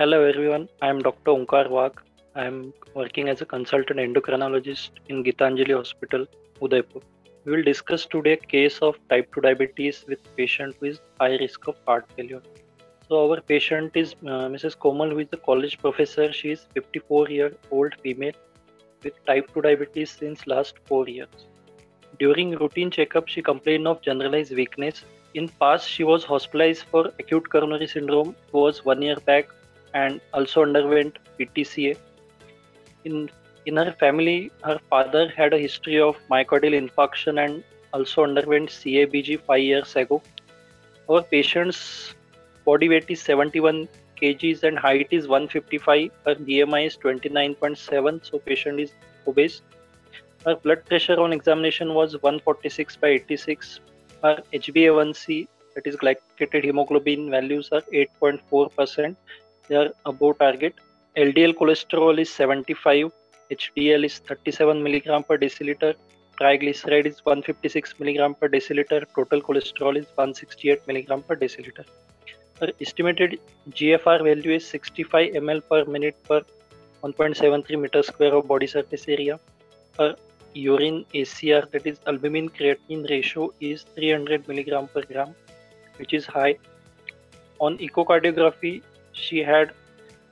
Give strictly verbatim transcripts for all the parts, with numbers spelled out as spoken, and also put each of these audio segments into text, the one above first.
Hello everyone, I am Doctor Onkar Wagh. I am working as a consultant endocrinologist in Gitanjali Hospital, Udaipur. We will discuss today a case of type two diabetes with patient with high risk of heart failure. So our patient is uh, Missus Komal, who is a college professor. She is fifty-four year old female with type two diabetes since last four years. During routine checkup, she complained of generalized weakness. In past, she was hospitalized for acute coronary syndrome. It was one year back, and also underwent P T C A. In, in her family, her father had a history of myocardial infarction and also underwent C A B G five years ago. Our patient's body weight is seventy-one kilograms and height is one fifty-five. Her B M I is twenty-nine point seven, so patient is obese. Her blood pressure on examination was one forty-six by eighty-six. Her H b A one c, that is glycated hemoglobin values, are eight point four percent. They are above target. L D L cholesterol is seventy-five, H D L is thirty-seven milligrams per deciliter, triglyceride is one fifty-six milligrams per deciliter, total cholesterol is one sixty-eight milligrams per deciliter. Her estimated G F R value is sixty-five milligrams per minute per one point seven three meters square of body surface area. Her urine A C R, that is albumin creatinine ratio, is three hundred milligrams per gram, which is high. On echocardiography, she had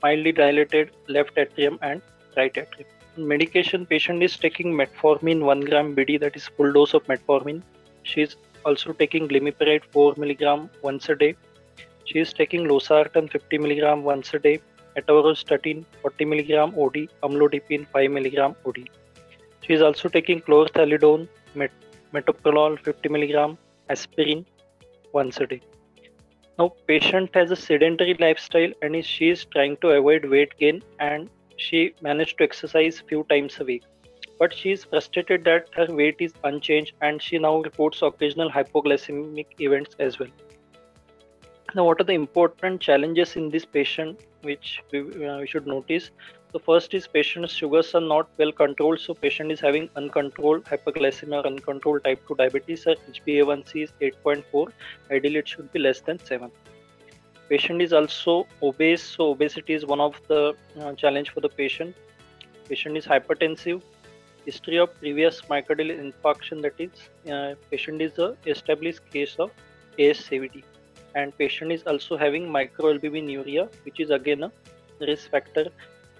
mildly dilated left atrium and right atrium. In medication, patient is taking metformin one gram B D, that is full dose of metformin. She is also taking glimepiride four milligrams once a day. She is taking Losartan fifty milligrams once a day, Atorvastatin forty milligrams O D, Amlodipine five milligrams O D. She is also taking chlorothalidone, met metoprolol fifty milligrams, aspirin once a day. Now, patient has a sedentary lifestyle and she is trying to avoid weight gain, and she managed to exercise few times a week. But she is frustrated that her weight is unchanged, and she now reports occasional hypoglycemic events as well. Now, what are the important challenges in this patient which we, uh, we should notice? The first is patient's sugars are not well controlled, so patient is having uncontrolled hyperglycemia or uncontrolled type two diabetes. Her H b A one c is eight point four, ideally it should be less than seven. Patient is also obese, so obesity is one of the uh, challenge for the patient. Patient is hypertensive, history of previous myocardial infarction, that is, uh, patient is a established case of A S C V D, and patient is also having microalbuminuria, which is again a risk factor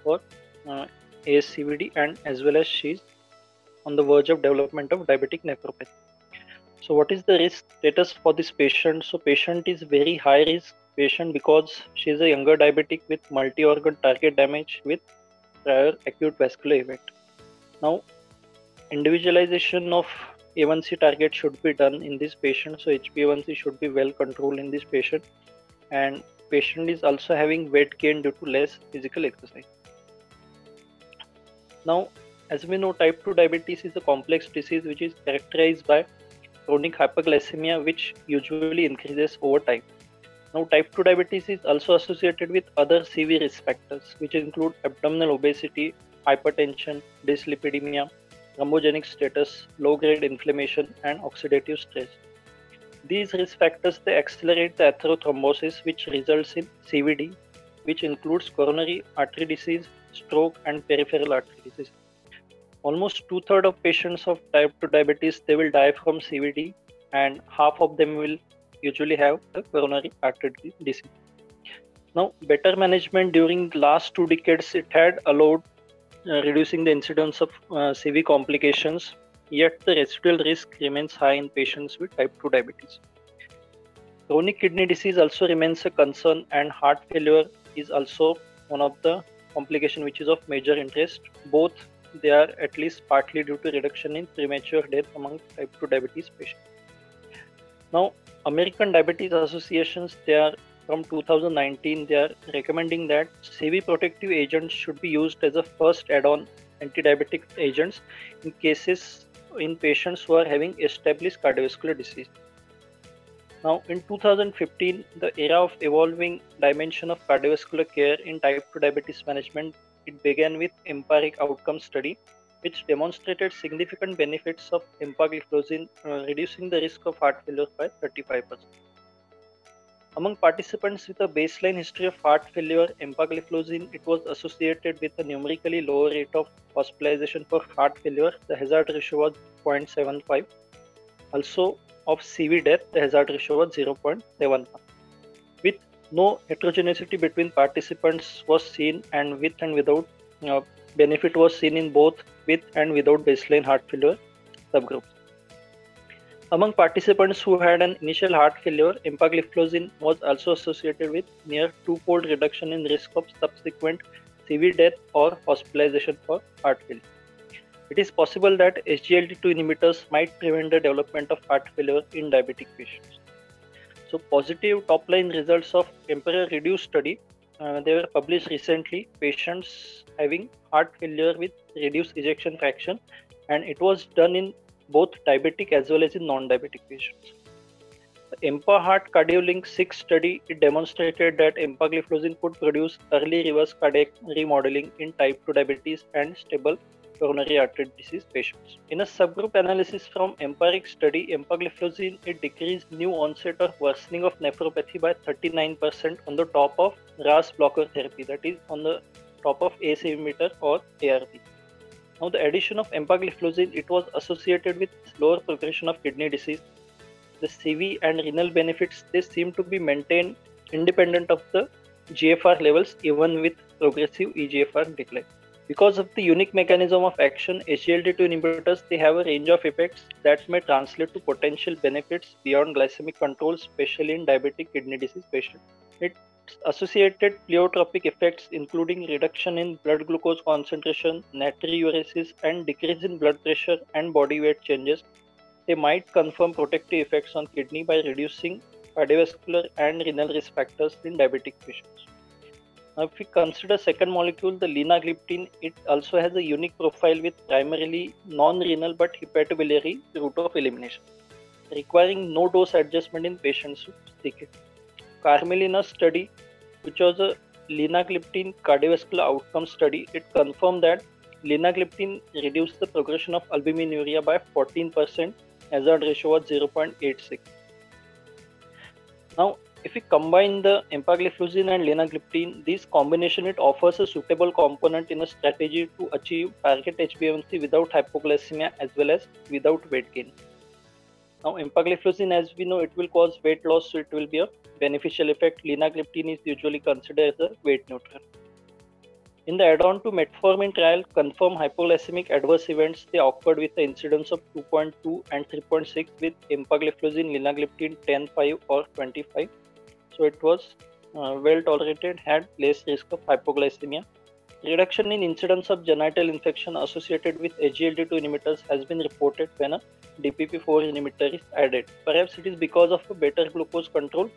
for uh, A S C V D, and as well as she's on the verge of development of diabetic nephropathy. So what is the risk status for this patient? So patient is very high risk patient because she is a younger diabetic with multi-organ target damage with prior acute vascular event. Now, individualization of A one c target should be done in this patient, so H b A one c should be well controlled in this patient, and patient is also having weight gain due to less physical exercise. Now, as we know, type two diabetes is a complex disease which is characterized by chronic hyperglycemia, which usually increases over time. Now, type two diabetes is also associated with other severe risk factors, which include abdominal obesity, hypertension, dyslipidemia, thrombogenic status, low-grade inflammation, and oxidative stress. These risk factors, they accelerate the atherothrombosis, which results in C V D, which includes coronary artery disease, stroke, and peripheral artery disease. Almost two-thirds of patients of type two diabetes, they will die from C V D, and half of them will usually have the coronary artery disease. Now, better management during the last two decades, it had allowed uh, reducing the incidence of uh, severe complications, yet the residual risk remains high in patients with type two diabetes. Chronic kidney disease also remains a concern, and heart failure is also one of the complications which is of major interest. Both, they are at least partly due to reduction in premature death among type two diabetes patients. Now, American Diabetes Associations, they are from two thousand nineteen, they are recommending that severe protective agents should be used as a first add-on anti-diabetic agents in cases in patients who are having established cardiovascular disease. Now, in two thousand fifteen, the era of evolving dimension of cardiovascular care in type two diabetes management, it began with EMPA-REG OUTCOME study, which demonstrated significant benefits of empagliflozin, uh, reducing the risk of heart failure by thirty-five percent. Among participants with a baseline history of heart failure, empagliflozin, it was associated with a numerically lower rate of hospitalization for heart failure. The hazard ratio was zero point seven five. Also, of C V death, the hazard ratio was zero point seven one. With no heterogeneity between participants was seen, and with and without uh, benefit was seen in both with and without baseline heart failure subgroups. Among participants who had an initial heart failure, empagliflozin was also associated with near two-fold reduction in risk of subsequent severe death or hospitalization for heart failure. It is possible that S G L T two inhibitors might prevent the development of heart failure in diabetic patients. So, positive top-line results of EMPEROR-Reduced study, uh, they were published recently, patients having heart failure with reduced ejection fraction, and it was done in both diabetic as well as in non-diabetic patients. The EMPA-Heart CardioLink six study, it demonstrated that empagliflozin could produce early reverse cardiac remodeling in type two diabetes and stable coronary artery disease patients. In a subgroup analysis from EMPEROR-REG study, empagliflozin, it decreased new onset or worsening of nephropathy by thirty-nine percent on the top of R A S blocker therapy, that is on the top of A C E inhibitor or A R P. Now, the addition of empagliflozin, it was associated with slower progression of kidney disease. The C V and renal benefits, they seem to be maintained independent of the G F R levels even with progressive E G F R decline. Because of the unique mechanism of action, S G L T two inhibitors, they have a range of effects that may translate to potential benefits beyond glycemic control, especially in diabetic kidney disease patients. It associated pleiotropic effects, including reduction in blood glucose concentration, natriuresis, and decrease in blood pressure and body weight changes. They might confirm protective effects on kidney by reducing cardiovascular and renal risk factors in diabetic patients. Now, if we consider second molecule, the linagliptin, it also has a unique profile with primarily non-renal but hepatobiliary route of elimination, requiring no dose adjustment in patients who seek it. Carmelina study, which was a linagliptin cardiovascular outcome study, it confirmed that linagliptin reduced the progression of albuminuria by fourteen percent, hazard ratio was zero point eight six. Now, if we combine the empagliflozin and linagliptin, this combination, it offers a suitable component in a strategy to achieve target H b A one c without hypoglycemia as well as without weight gain. Now, empagliflozin, as we know, it will cause weight loss, so it will be a beneficial effect. Linagliptin is usually considered as a weight neutral. In the add-on to metformin trial, confirmed hypoglycemic adverse events, they occurred with the incidence of two point two and three point six with empagliflozin, linagliptin ten, five or twenty-five. So it was uh, well tolerated, had less risk of hypoglycemia. Reduction in incidence of genital infection associated with S G L T two inhibitors has been reported when a D P P four inhibitor is added. Perhaps it is because of a better glucose control.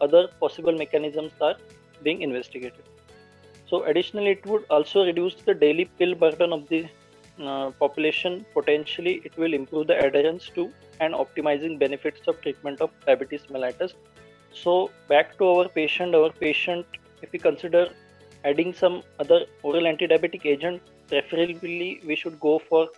Other possible mechanisms are being investigated. So additionally, it would also reduce the daily pill burden of the uh, population. Potentially, it will improve the adherence to and optimizing benefits of treatment of diabetes mellitus. So back to our patient, our patient, if we consider adding some other oral antidiabetic agent, preferably we should go for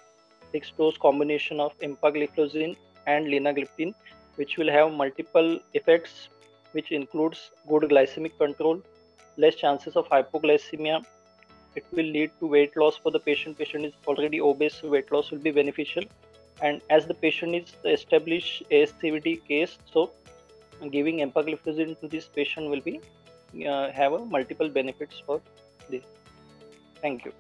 fixed dose combination of empagliflozin and linagliptin, which will have multiple effects, which includes good glycemic control, less chances of hypoglycemia. It will lead to weight loss for the patient. Patient is already obese, so weight loss will be beneficial. And as the patient is the established A S C V D case, so giving empagliflozin to this patient will be uh, have a multiple benefits for this. Thank you.